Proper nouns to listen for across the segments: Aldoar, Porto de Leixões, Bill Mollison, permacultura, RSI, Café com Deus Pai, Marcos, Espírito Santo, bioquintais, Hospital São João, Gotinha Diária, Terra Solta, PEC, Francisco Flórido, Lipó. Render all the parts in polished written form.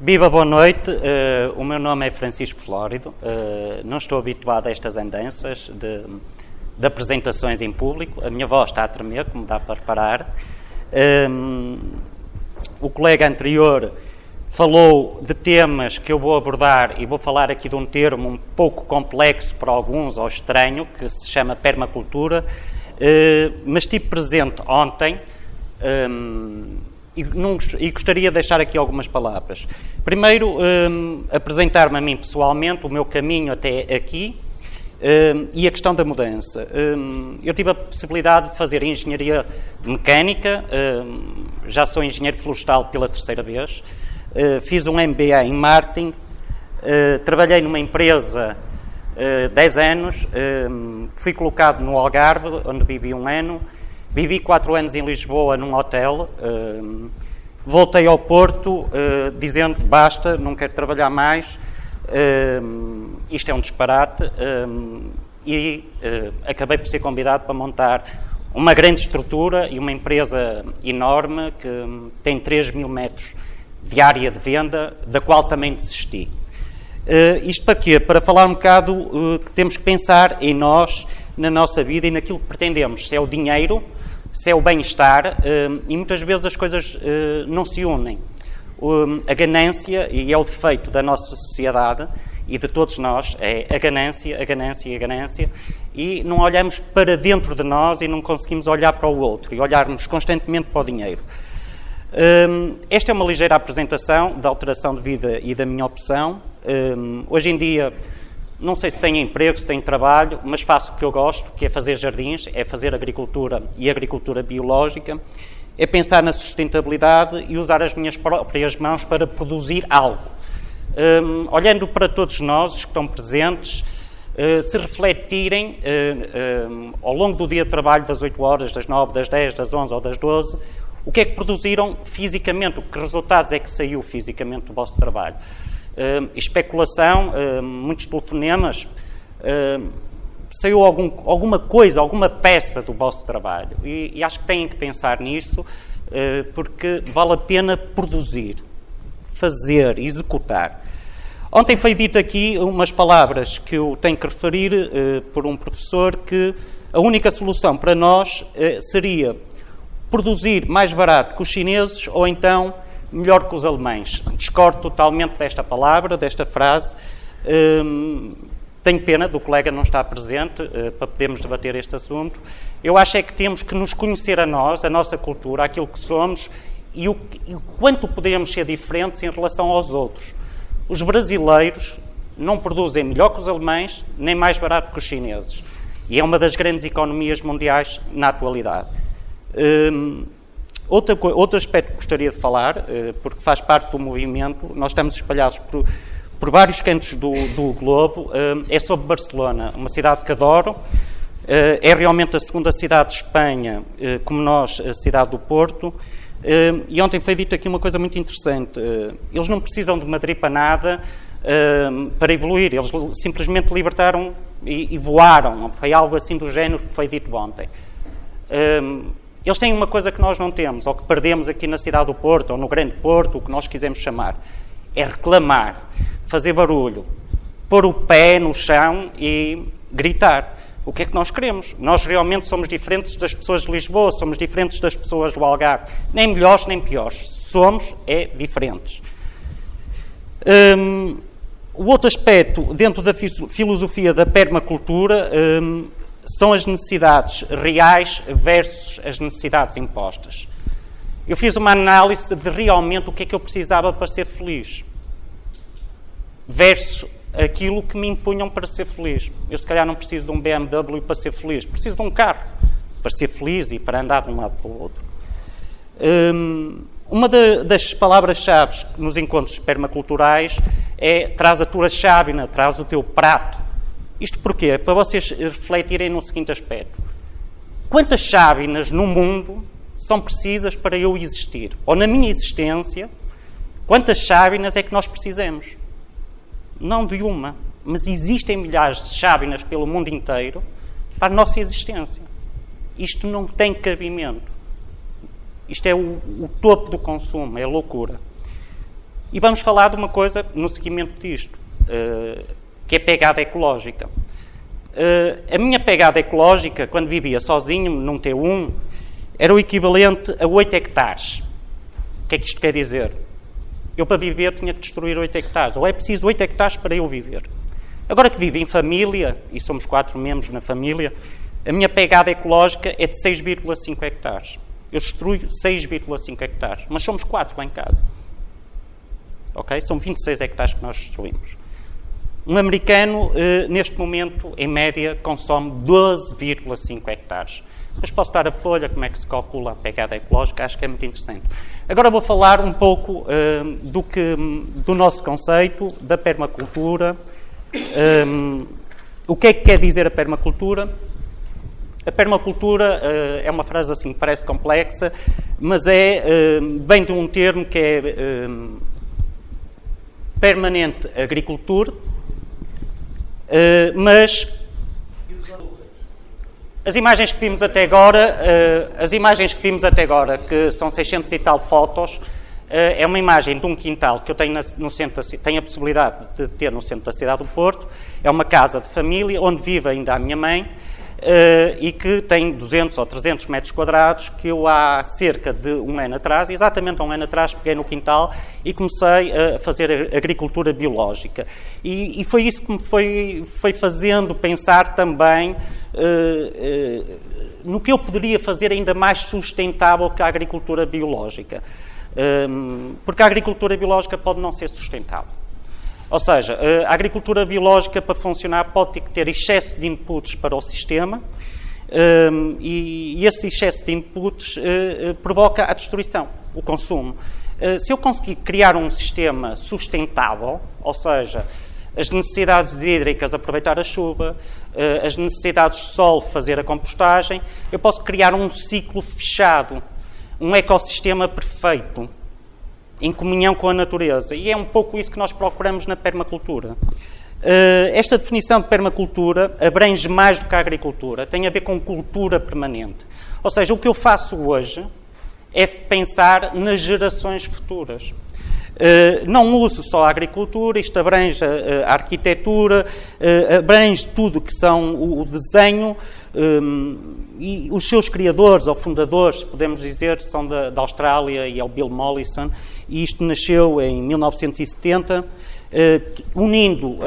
Viva, boa noite. O meu nome é Francisco Flórido. Não estou habituado a estas andanças de apresentações em público. A minha voz está a tremer, como dá para reparar. O colega anterior falou de temas que eu vou abordar e vou falar aqui de um termo um pouco complexo para alguns ou estranho, que se chama permacultura. Mas estive presente ontem e gostaria de deixar aqui algumas palavras. Primeiro, apresentar-me a mim pessoalmente, o meu caminho até aqui e a questão da mudança. Eu tive a possibilidade de fazer engenharia mecânica, já sou engenheiro florestal pela terceira vez, fiz um MBA em marketing, trabalhei numa empresa 10 anos, fui colocado no Algarve, onde vivi um ano. Vivi 4 anos em Lisboa, num hotel, voltei ao Porto dizendo basta, não quero trabalhar mais, isto é um disparate, e acabei por ser convidado para montar uma grande estrutura e uma empresa enorme que tem 3 mil metros de área de venda, da qual também desisti. Isto para quê? Para falar um bocado que temos que pensar em nós, na nossa vida e naquilo que pretendemos, se é o dinheiro, se é o bem-estar, e muitas vezes as coisas não se unem. A ganância, e é o defeito da nossa sociedade e de todos nós, é a ganância, a ganância e a ganância, e não olhamos para dentro de nós e não conseguimos olhar para o outro e olharmos constantemente para o dinheiro. Esta é uma ligeira apresentação da alteração de vida e da minha opção. Hoje em dia, não sei se tenho emprego, se tenho trabalho, mas faço o que eu gosto, que é fazer jardins, é fazer agricultura e agricultura biológica, é pensar na sustentabilidade e usar as minhas próprias mãos para produzir algo. Olhando para todos nós, os que estão presentes, se refletirem ao longo do dia de trabalho, das 8 horas, das 9, das 10, das 11 ou das 12, o que é que produziram fisicamente, que resultados é que saiu fisicamente do vosso trabalho. Especulação, muitos telefonemas, saiu alguma coisa, alguma peça do vosso trabalho. E acho que têm que pensar nisso, porque vale a pena produzir, fazer, executar. Ontem foi dito aqui umas palavras que eu tenho que referir por um professor, que a única solução para nós seria produzir mais barato que os chineses ou então melhor que os alemães. Discordo totalmente desta palavra, desta frase. Tenho pena do colega não estar presente para podermos debater este assunto. Eu acho é que temos que nos conhecer a nós, a nossa cultura, aquilo que somos e o quanto podemos ser diferentes em relação aos outros. Os brasileiros não produzem melhor que os alemães, nem mais barato que os chineses. E é uma das grandes economias mundiais na atualidade. Outro aspecto que gostaria de falar, porque faz parte do movimento, nós estamos espalhados por vários cantos do globo, é sobre Barcelona, uma cidade que adoro, é realmente a segunda cidade de Espanha, como nós, a cidade do Porto, e ontem foi dito aqui uma coisa muito interessante, eles não precisam de Madrid para nada, para evoluir, eles simplesmente libertaram e voaram, foi algo assim do género que foi dito ontem. Eles têm uma coisa que nós não temos, ou que perdemos aqui na cidade do Porto, ou no Grande Porto, o que nós quisermos chamar. É reclamar, fazer barulho, pôr o pé no chão e gritar. O que é que nós queremos? Nós realmente somos diferentes das pessoas de Lisboa, somos diferentes das pessoas do Algarve. Nem melhores, nem piores. Somos, é, diferentes. O outro aspecto, dentro da filosofia da permacultura, são as necessidades reais versus as necessidades impostas. Eu fiz uma análise de realmente o que é que eu precisava para ser feliz versus aquilo que me impunham para ser feliz. Eu se calhar não preciso de um BMW para ser feliz, preciso de um carro para ser feliz e para andar de um lado para o outro. Uma das palavras-chave nos encontros permaculturais é traz a tua chávena, traz o teu prato. Isto porquê? Para vocês refletirem no seguinte aspecto. Quantas chávenas no mundo são precisas para eu existir? Ou na minha existência, quantas chávenas é que nós precisamos? Não de uma, mas existem milhares de chávenas pelo mundo inteiro para a nossa existência. Isto não tem cabimento. Isto é o topo do consumo, é loucura. E vamos falar de uma coisa no seguimento disto, que é a pegada ecológica. A minha pegada ecológica, quando vivia sozinho, num T1, era o equivalente a 8 hectares. O que é que isto quer dizer? Eu, para viver, tinha que destruir 8 hectares. Ou é preciso 8 hectares para eu viver. Agora que vivo em família, e somos 4 membros na família, a minha pegada ecológica é de 6,5 hectares. Eu destruo 6,5 hectares. Mas somos 4 lá em casa. Ok? São 26 hectares que nós destruímos. Um americano, neste momento, em média, consome 12,5 hectares. Mas posso dar a folha, como é que se calcula a pegada ecológica, acho que é muito interessante. Agora vou falar um pouco do nosso conceito, da permacultura. O que é que quer dizer a permacultura? A permacultura é uma frase assim que parece complexa, mas vem de um termo que é permanente agricultura, mas... As imagens que vimos até agora, que são 600 e tal fotos, é uma imagem de um quintal que eu tenho, no centro da, tenho a possibilidade de ter no centro da cidade do Porto. É uma casa de família onde vive ainda a minha mãe e que tem 200 ou 300 metros quadrados, que eu há cerca de um ano atrás, exatamente há um ano atrás, peguei no quintal e comecei a fazer agricultura biológica. E foi isso que me foi fazendo pensar também no que eu poderia fazer ainda mais sustentável que a agricultura biológica, porque a agricultura biológica pode não ser sustentável. Ou seja, a agricultura biológica, para funcionar, pode ter excesso de inputs para o sistema, e esse excesso de inputs provoca a destruição, o consumo. Se eu conseguir criar um sistema sustentável, ou seja, as necessidades hídricas, aproveitar a chuva, as necessidades de sol, fazer a compostagem, eu posso criar um ciclo fechado, um ecossistema perfeito, em comunhão com a natureza. E é um pouco isso que nós procuramos na permacultura. Esta definição de permacultura abrange mais do que a agricultura, tem a ver com cultura permanente. Ou seja, o que eu faço hoje é pensar nas gerações futuras. Não uso só a agricultura, isto abrange a arquitetura, abrange tudo que são o desenho, e os seus criadores ou fundadores, podemos dizer, são da Austrália, e é o Bill Mollison, e isto nasceu em 1970, unindo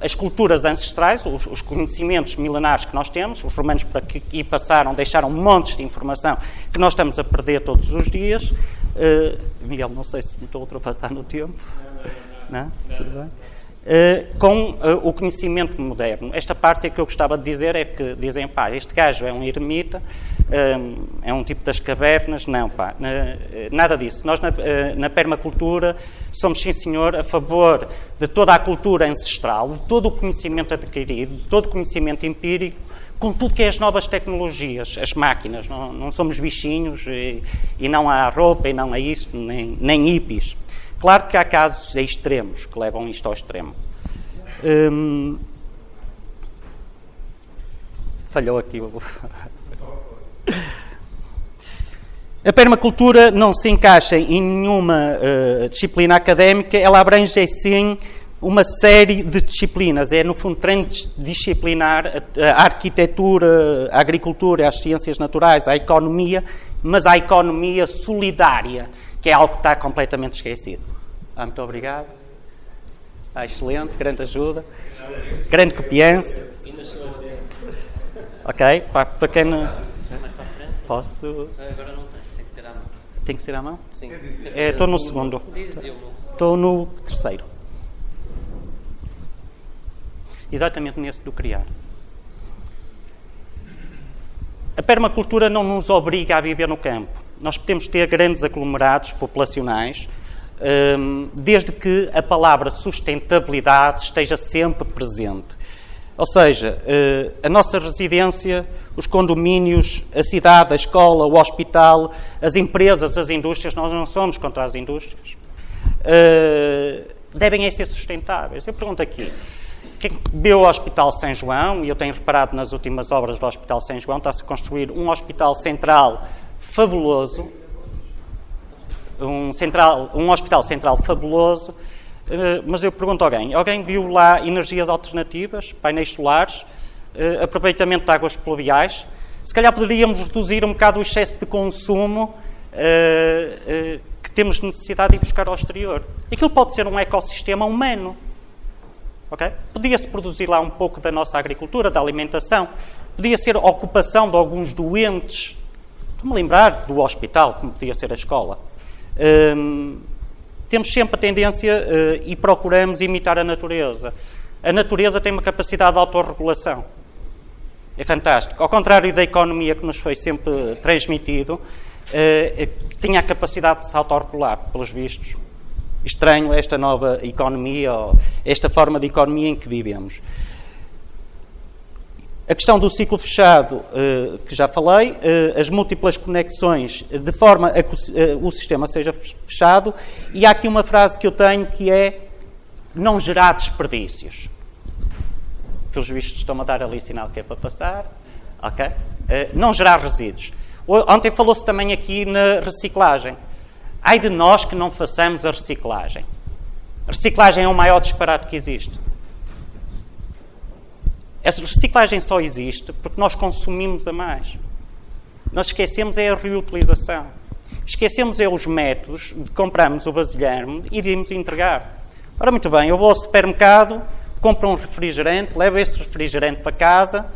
as culturas ancestrais, os conhecimentos milenares que nós temos. Os romanos por aqui passaram, deixaram montes de informação que nós estamos a perder todos os dias. Miguel, não sei se estou a ultrapassar no tempo. Não. Tudo bem? Com o conhecimento moderno. Esta parte é que eu gostava de dizer, é que dizem, pá, este gajo é um eremita, é um tipo das cavernas. Não, pá, nada disso. Nós na permacultura somos, sim senhor, a favor de toda a cultura ancestral, de todo o conhecimento adquirido, de todo o conhecimento empírico, com tudo que é as novas tecnologias, as máquinas. Não somos bichinhos, e não há roupa, e não há isso, nem hippies. Claro que há casos extremos que levam isto ao extremo. Falhou aqui. A permacultura não se encaixa em nenhuma disciplina académica, ela abrange, sim, uma série de disciplinas. É, no fundo, transdisciplinar a arquitetura, a agricultura, as ciências naturais, a economia, mas a economia solidária, que é algo que está completamente esquecido. Muito obrigado. Excelente, grande ajuda. Grande copiense. Ok, para quem não... Posso? Agora não tem que ser à mão. Tem que ser à mão? Sim. Estou no segundo. Estou no terceiro. Exatamente nesse do criar. A permacultura não nos obriga a viver no campo. Nós podemos ter grandes aglomerados populacionais, desde que a palavra sustentabilidade esteja sempre presente. Ou seja, a nossa residência, os condomínios, a cidade, a escola, o hospital, as empresas, as indústrias, nós não somos contra as indústrias, devem ser sustentáveis. Eu pergunto aqui, quem vê o Hospital São João, e eu tenho reparado nas últimas obras do Hospital São João, está-se a construir um hospital central fabuloso, um hospital central fabuloso, mas eu pergunto a alguém viu lá energias alternativas, painéis solares, aproveitamento de águas pluviais? Se calhar poderíamos reduzir um bocado o excesso de consumo que temos necessidade de buscar ao exterior. Aquilo pode ser um ecossistema humano. Okay? Podia-se produzir lá um pouco da nossa agricultura, da alimentação, podia ser ocupação de alguns doentes. Estou-me a lembrar do hospital, como podia ser a escola. Temos sempre a tendência e procuramos imitar a natureza. A natureza tem uma capacidade de autorregulação. É fantástico. Ao contrário da economia que nos foi sempre transmitido, tinha a capacidade de se autorregular, pelos vistos. Estranho esta nova economia, ou esta forma de economia em que vivemos. A questão do ciclo fechado, que já falei, as múltiplas conexões, de forma a que o sistema seja fechado. E há aqui uma frase que eu tenho, que é não gerar desperdícios. Pelos vistos estão a dar ali sinal que é para passar. Ok? Não gerar resíduos. Ontem falou-se também aqui na reciclagem. Ai de nós que não façamos a reciclagem. A reciclagem é o maior disparate que existe. A reciclagem só existe porque nós consumimos a mais. Nós esquecemos é a reutilização. Esquecemos é os métodos de comprarmos o vasilhame e de irmos entregar. Ora, muito bem, eu vou ao supermercado, compro um refrigerante, levo esse refrigerante para casa,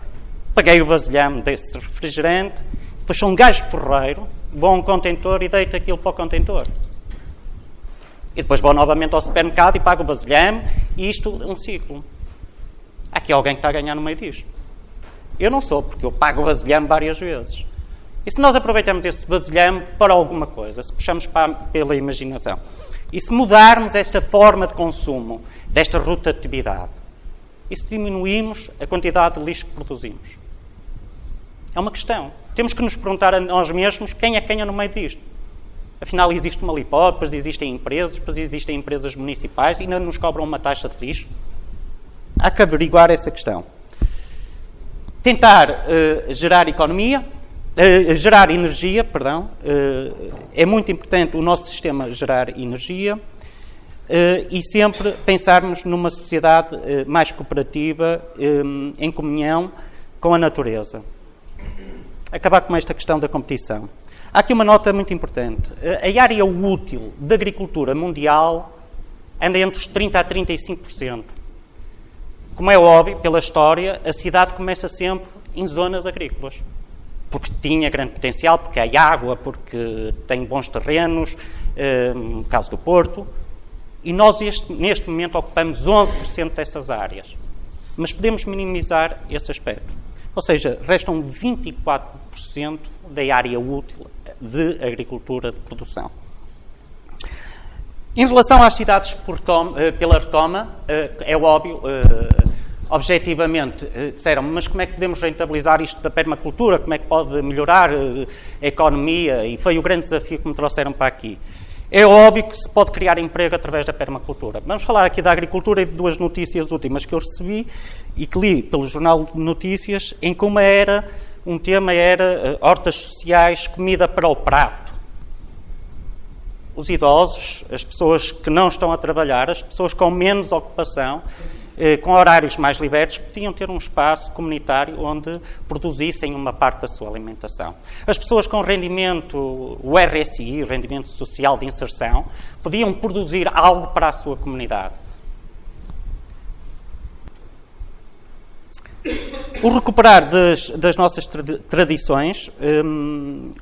paguei o vasilhame desse refrigerante, depois sou um gajo porreiro, vou a um contentor e deito aquilo para o contentor. E depois vou novamente ao supermercado e pago o vasilhame, e isto é um ciclo. Há aqui alguém que está a ganhar no meio disto. Eu não sou, porque eu pago o vasilhame várias vezes. E se nós aproveitamos esse vasilhame para alguma coisa, se puxamos pela imaginação, e se mudarmos esta forma de consumo, desta rotatividade, e se diminuímos a quantidade de lixo que produzimos? É uma questão. Temos que nos perguntar a nós mesmos quem é no meio disto. Afinal, existe uma Lipó, depois existem empresas, depois existem empresas municipais e ainda nos cobram uma taxa de lixo. Há que averiguar essa questão. Tentar gerar energia, perdão. É muito importante o nosso sistema gerar energia e sempre pensarmos numa sociedade mais cooperativa, em comunhão com a natureza. Acabar com esta questão da competição. Há aqui uma nota muito importante. A área útil da agricultura mundial anda entre os 30% a 35%. Como é óbvio, pela história, a cidade começa sempre em zonas agrícolas. Porque tinha grande potencial, porque há água, porque tem bons terrenos, no caso do Porto. E nós, neste momento, ocupamos 11% dessas áreas. Mas podemos minimizar esse aspecto. Ou seja, restam 24% da área útil de agricultura de produção. Em relação às cidades pela retoma, é óbvio, objetivamente, disseram-me, mas como é que podemos rentabilizar isto da permacultura? Como é que pode melhorar a economia? E foi o grande desafio que me trouxeram para aqui. É óbvio que se pode criar emprego através da permacultura. Vamos falar aqui da agricultura e de duas notícias últimas que eu recebi e que li pelo Jornal de Notícias, em que um tema era hortas sociais, comida para o prato. Os idosos, as pessoas que não estão a trabalhar, as pessoas com menos ocupação, com horários mais libertos, podiam ter um espaço comunitário onde produzissem uma parte da sua alimentação. As pessoas com rendimento, o RSI, rendimento social de inserção, podiam produzir algo para a sua comunidade. O recuperar das nossas tradições,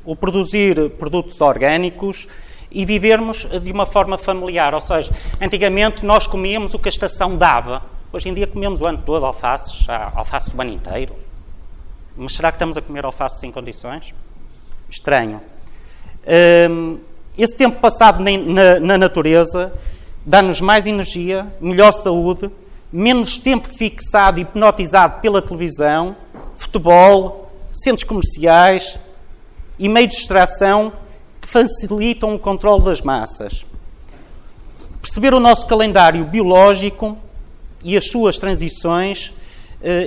o produzir produtos orgânicos e vivermos de uma forma familiar. Ou seja, antigamente nós comíamos o que a estação dava. Hoje em dia comemos o ano todo alfaces o ano inteiro. Mas será que estamos a comer alfaces em condições? Estranho. Esse tempo passado na natureza dá-nos mais energia, melhor saúde, menos tempo fixado e hipnotizado pela televisão, futebol, centros comerciais e meios de distração que facilitam o controle das massas. Perceber o nosso calendário biológico e as suas transições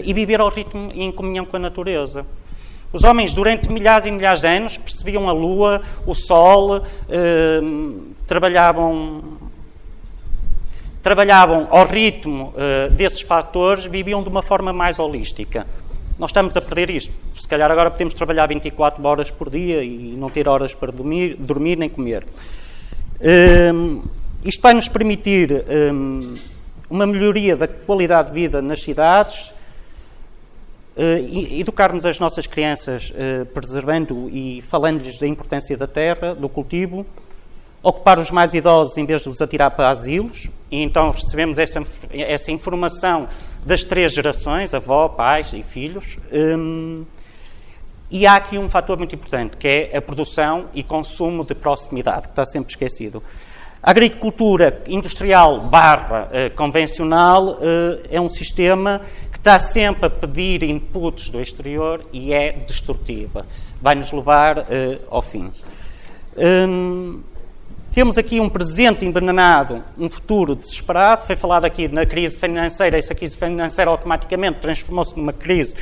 e viver ao ritmo em comunhão com a natureza. Os homens, durante milhares e milhares de anos, percebiam a lua, o sol, trabalhavam ao ritmo desses fatores, viviam de uma forma mais holística. Nós estamos a perder isto. Se calhar agora podemos trabalhar 24 horas por dia e não ter horas para dormir nem comer. Isto vai nos permitir uma melhoria da qualidade de vida nas cidades, educarmos as nossas crianças preservando e falando-lhes da importância da terra, do cultivo, ocupar os mais idosos em vez de os atirar para asilos, e então recebemos essa informação das três gerações, avó, pais e filhos. E há aqui um fator muito importante, que é a produção e consumo de proximidade, que está sempre esquecido. A agricultura industrial /convencional é um sistema que está sempre a pedir inputs do exterior e é destrutiva. Vai nos levar ao fim. Temos aqui um presente envenenado, um futuro desesperado. Foi falado aqui na crise financeira. Essa crise financeira automaticamente transformou-se numa crise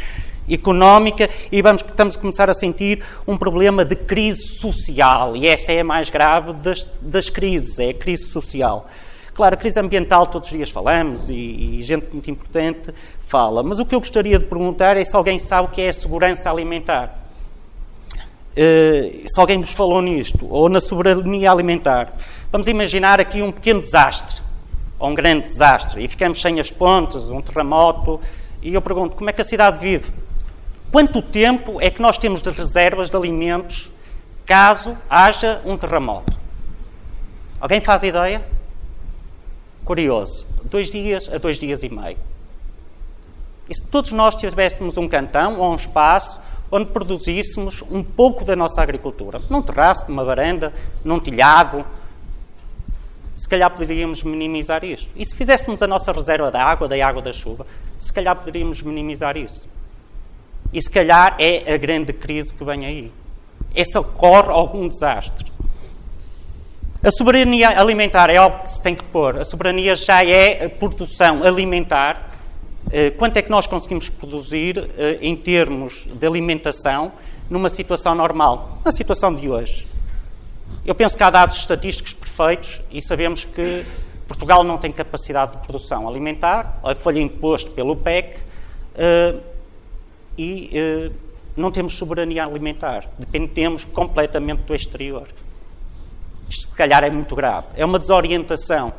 económica e estamos a começar a sentir um problema de crise social, e esta é a mais grave das crises, é a crise social. Claro, a crise ambiental todos os dias falamos e gente muito importante fala, mas o que eu gostaria de perguntar é se alguém sabe o que é a segurança alimentar. Se alguém nos falou nisto, ou na soberania alimentar. Vamos imaginar aqui um pequeno desastre, ou um grande desastre, e ficamos sem as pontes, um terremoto, e eu pergunto, como é que a cidade vive? Quanto tempo é que nós temos de reservas de alimentos caso haja um terremoto? Alguém faz ideia? Curioso. 2 dias a 2 dias e meio. E se todos nós tivéssemos um cantão ou um espaço onde produzíssemos um pouco da nossa agricultura, num terraço, numa varanda, num telhado, se calhar poderíamos minimizar isto. E se fizéssemos a nossa reserva de água, da água da chuva, se calhar poderíamos minimizar isso. E se calhar é a grande crise que vem aí. É se ocorre algum desastre. A soberania alimentar é algo que se tem que pôr. A soberania já é a produção alimentar. Quanto é que nós conseguimos produzir em termos de alimentação numa situação normal, na situação de hoje? Eu penso que há dados estatísticos perfeitos e sabemos que Portugal não tem capacidade de produção alimentar, foi-lhe imposto pelo PEC, e não temos soberania alimentar, dependemos completamente do exterior. Isto, se calhar, é muito grave. É uma desorientação.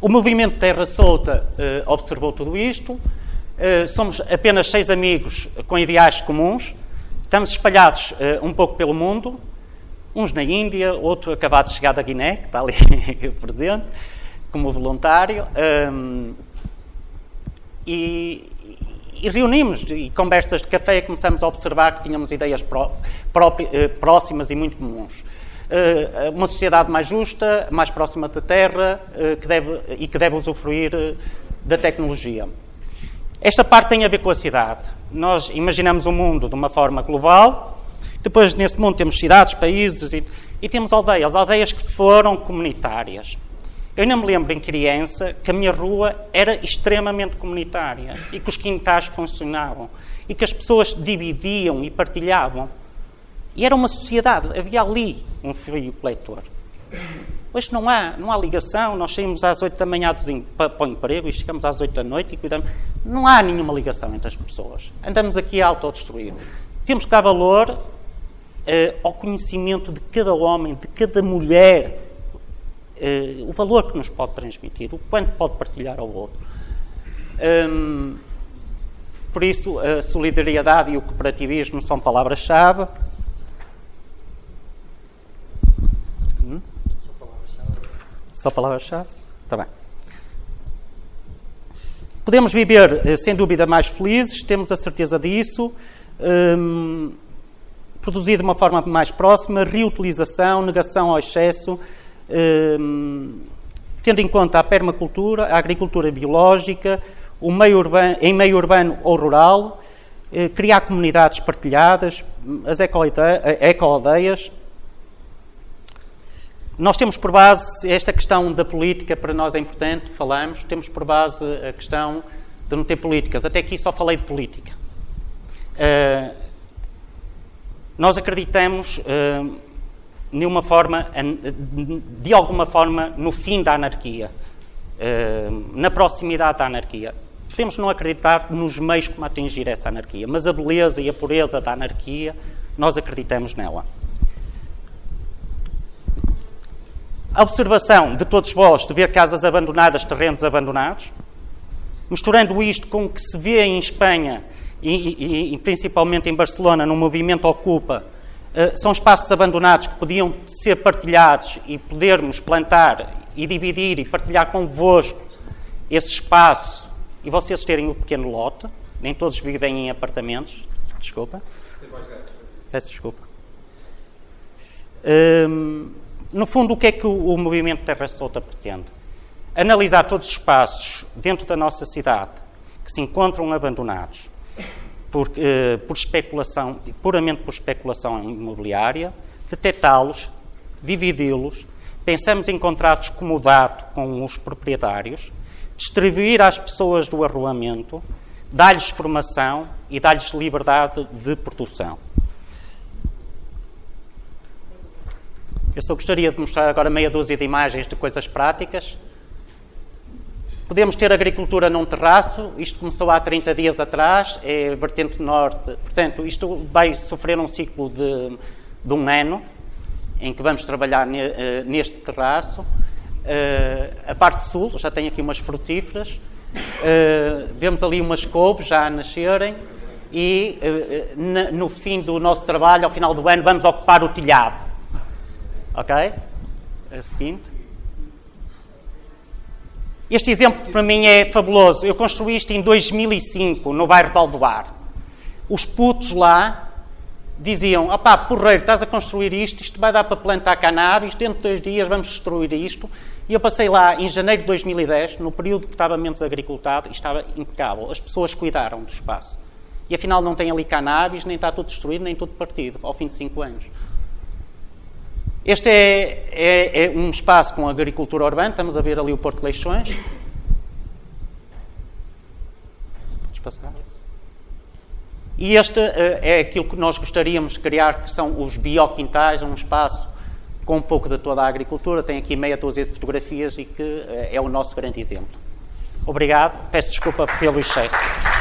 O movimento Terra Solta observou tudo isto. Somos apenas 6 amigos com ideais comuns. Estamos espalhados um pouco pelo mundo, uns na Índia, outro acabado de chegar da Guiné, que está ali presente, como voluntário. E reunimos e conversas de café e começamos a observar que tínhamos ideias próximas e muito comuns. Uma sociedade mais justa, mais próxima da terra que deve usufruir da tecnologia. Esta parte tem a ver com a cidade. Nós imaginamos o mundo de uma forma global, depois nesse mundo temos cidades, países e temos aldeias que foram comunitárias. Eu ainda me lembro, em criança, que a minha rua era extremamente comunitária e que os quintais funcionavam e que as pessoas dividiam e partilhavam. E era uma sociedade, havia ali um fio coletor. Hoje não há ligação, nós saímos às 8 da manhã para o emprego e chegamos às 8 da noite e cuidamos. Não há nenhuma ligação entre as pessoas. Andamos aqui a autodestruir. Temos que dar valor ao conhecimento de cada homem, de cada mulher, o valor que nos pode transmitir, o quanto pode partilhar ao outro. Por isso, a solidariedade e o cooperativismo são palavras-chave. Só palavras-chave? Está bem. Podemos viver, sem dúvida, mais felizes, temos a certeza disso. Produzir de uma forma mais próxima, reutilização, negação ao excesso, tendo em conta a permacultura, a agricultura biológica, o meio urbano, em meio urbano ou rural, criar comunidades partilhadas, as eco-aldeias. Nós temos por base, esta questão da política para nós é importante, falamos, temos por base a questão de não ter políticas. Até aqui só falei de política. Nós acreditamos de alguma forma no fim da anarquia, na proximidade da anarquia. Podemos não acreditar nos meios como atingir essa anarquia, mas a beleza e a pureza da anarquia, nós acreditamos nela. A observação de todos vós de ver casas abandonadas, terrenos abandonados, misturando isto com o que se vê em Espanha e principalmente em Barcelona, no movimento Ocupa, são espaços abandonados que podiam ser partilhados e podermos plantar e dividir e partilhar convosco esse espaço e vocês terem um pequeno lote. Nem todos vivem em apartamentos. Desculpa. Peço desculpa. No fundo, o que é que o movimento Terra Solta pretende? Analisar todos os espaços dentro da nossa cidade que se encontram abandonados por especulação, puramente por especulação imobiliária, detectá-los, dividi-los, pensamos em contratos comodato com os proprietários, distribuir às pessoas do arruamento, dar-lhes formação e dar-lhes liberdade de produção. Eu só gostaria de mostrar agora meia dúzia de imagens de coisas práticas. Podemos ter agricultura num terraço. Isto começou há 30 dias atrás, é vertente norte. Portanto, isto vai sofrer um ciclo de um ano, em que vamos trabalhar neste terraço. A parte sul, já tem aqui umas frutíferas. Vemos ali umas couves já a nascerem. E no fim do nosso trabalho, ao final do ano, vamos ocupar o telhado. Ok? A seguinte. Este exemplo para mim é fabuloso. Eu construí isto em 2005, no bairro de Aldoar. Os putos lá diziam: opá, porreiro, estás a construir isto, isto vai dar para plantar cannabis, dentro de 2 dias vamos destruir isto. E eu passei lá em janeiro de 2010, no período que estava menos agricultado, e estava impecável. As pessoas cuidaram do espaço. E afinal não tem ali cannabis, nem está tudo destruído, nem tudo partido, ao fim de 5 anos. Este é um espaço com agricultura urbana. Estamos a ver ali o Porto de Leixões. Podes passar? E este é aquilo que nós gostaríamos de criar, que são os bioquintais, um espaço com um pouco de toda a agricultura. Tem aqui meia dúzia de fotografias e que é o nosso grande exemplo. Obrigado. Peço desculpa pelo excesso.